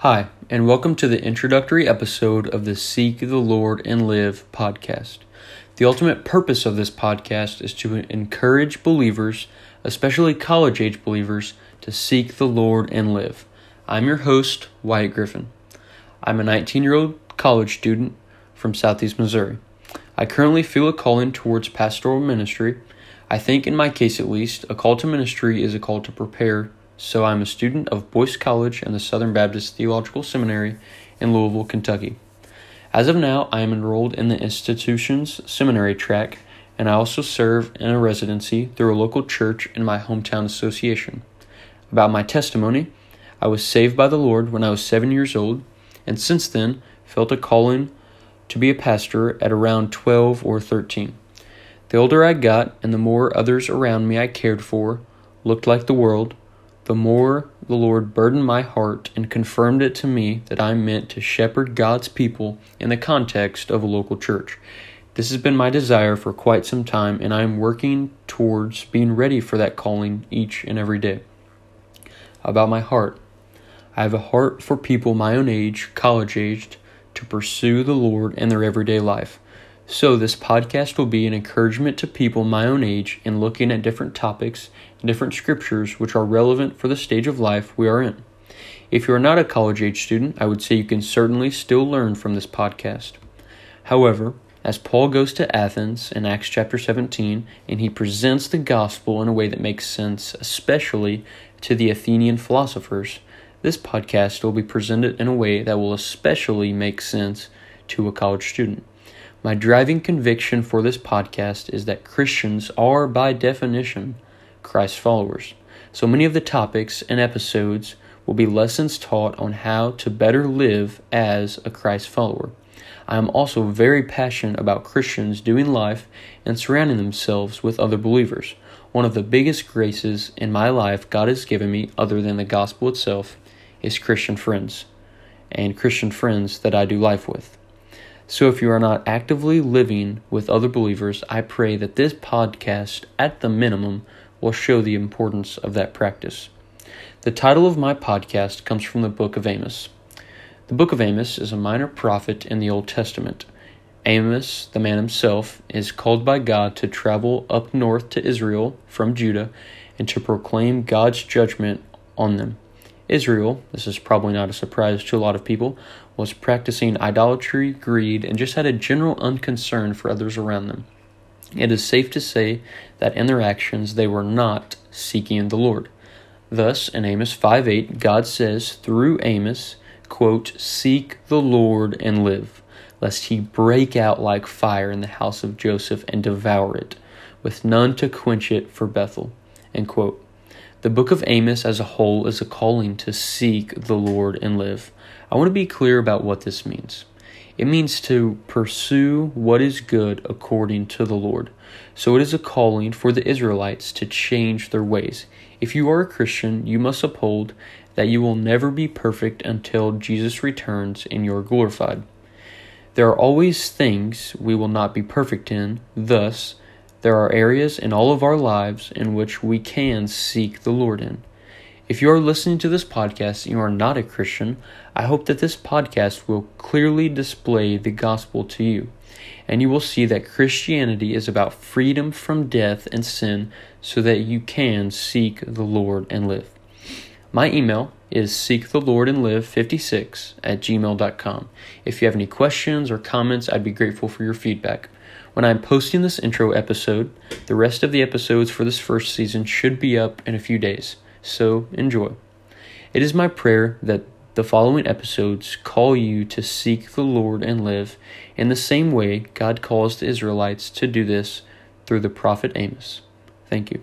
Hi, and welcome to the introductory episode of the Seek the Lord and Live podcast. The ultimate purpose of this podcast is to encourage believers, especially college-age believers, to seek the Lord and live. I'm your host, Wyatt Griffin. I'm a 19-year-old college student from Southeast Missouri. I currently feel a calling towards pastoral ministry. I think, in my case at least, a call to ministry is a call to prepare. So I'm a student of Boyce College and the Southern Baptist Theological Seminary in Louisville, Kentucky. As of now, I am enrolled in the institution's seminary track, and I also serve in a residency through a local church in my hometown association. About my testimony, I was saved by the Lord when I was 7 years old, and since then felt a calling to be a pastor at around 12 or 13. The older I got and the more others around me I cared for looked like the world, the more the Lord burdened my heart and confirmed it to me that I'm meant to shepherd God's people in the context of a local church. This has been my desire for quite some time, and I am working towards being ready for that calling each and every day. About my heart. I have a heart for people my own age, college-aged, to pursue the Lord in their everyday life. So this podcast will be an encouragement to people my own age in looking at different topics and different scriptures which are relevant for the stage of life we are in. If you are not a college-age student, I would say you can certainly still learn from this podcast. However, as Paul goes to Athens in Acts chapter 17, and he presents the gospel in a way that makes sense, especially to the Athenian philosophers, this podcast will be presented in a way that will especially make sense to a college student. My driving conviction for this podcast is that Christians are, by definition, Christ followers. So many of the topics and episodes will be lessons taught on how to better live as a Christ follower. I am also very passionate about Christians doing life and surrounding themselves with other believers. One of the biggest graces in my life God has given me, other than the gospel itself, is Christian friends, and Christian friends that I do life with. So if you are not actively living with other believers, I pray that this podcast, at the minimum, will show the importance of that practice. The title of my podcast comes from the book of Amos. The book of Amos is a minor prophet in the Old Testament. Amos, the man himself, is called by God to travel up north to Israel from Judah and to proclaim God's judgment on them. Israel, this is probably not a surprise to a lot of people, was practicing idolatry, greed, and just had a general unconcern for others around them. It is safe to say that in their actions they were not seeking the Lord. Thus, in Amos 5:8, God says through Amos, quote, "Seek the Lord and live, lest he break out like fire in the house of Joseph and devour it, with none to quench it for Bethel," end quote. The book of Amos as a whole is a calling to seek the Lord and live. I want to be clear about what this means. It means to pursue what is good according to the Lord. So it is a calling for the Israelites to change their ways. If you are a Christian, you must uphold that you will never be perfect until Jesus returns and you are glorified. There are always things we will not be perfect in, thus, there are areas in all of our lives in which we can seek the Lord in. If you are listening to this podcast and you are not a Christian, I hope that this podcast will clearly display the gospel to you, and you will see that Christianity is about freedom from death and sin so that you can seek the Lord and live. My email is seekthelordandlive56@gmail.com. If you have any questions or comments, I'd be grateful for your feedback. When I'm posting this intro episode, the rest of the episodes for this first season should be up in a few days, so enjoy. It is my prayer that the following episodes call you to seek the Lord and live in the same way God calls the Israelites to do this through the prophet Amos. Thank you.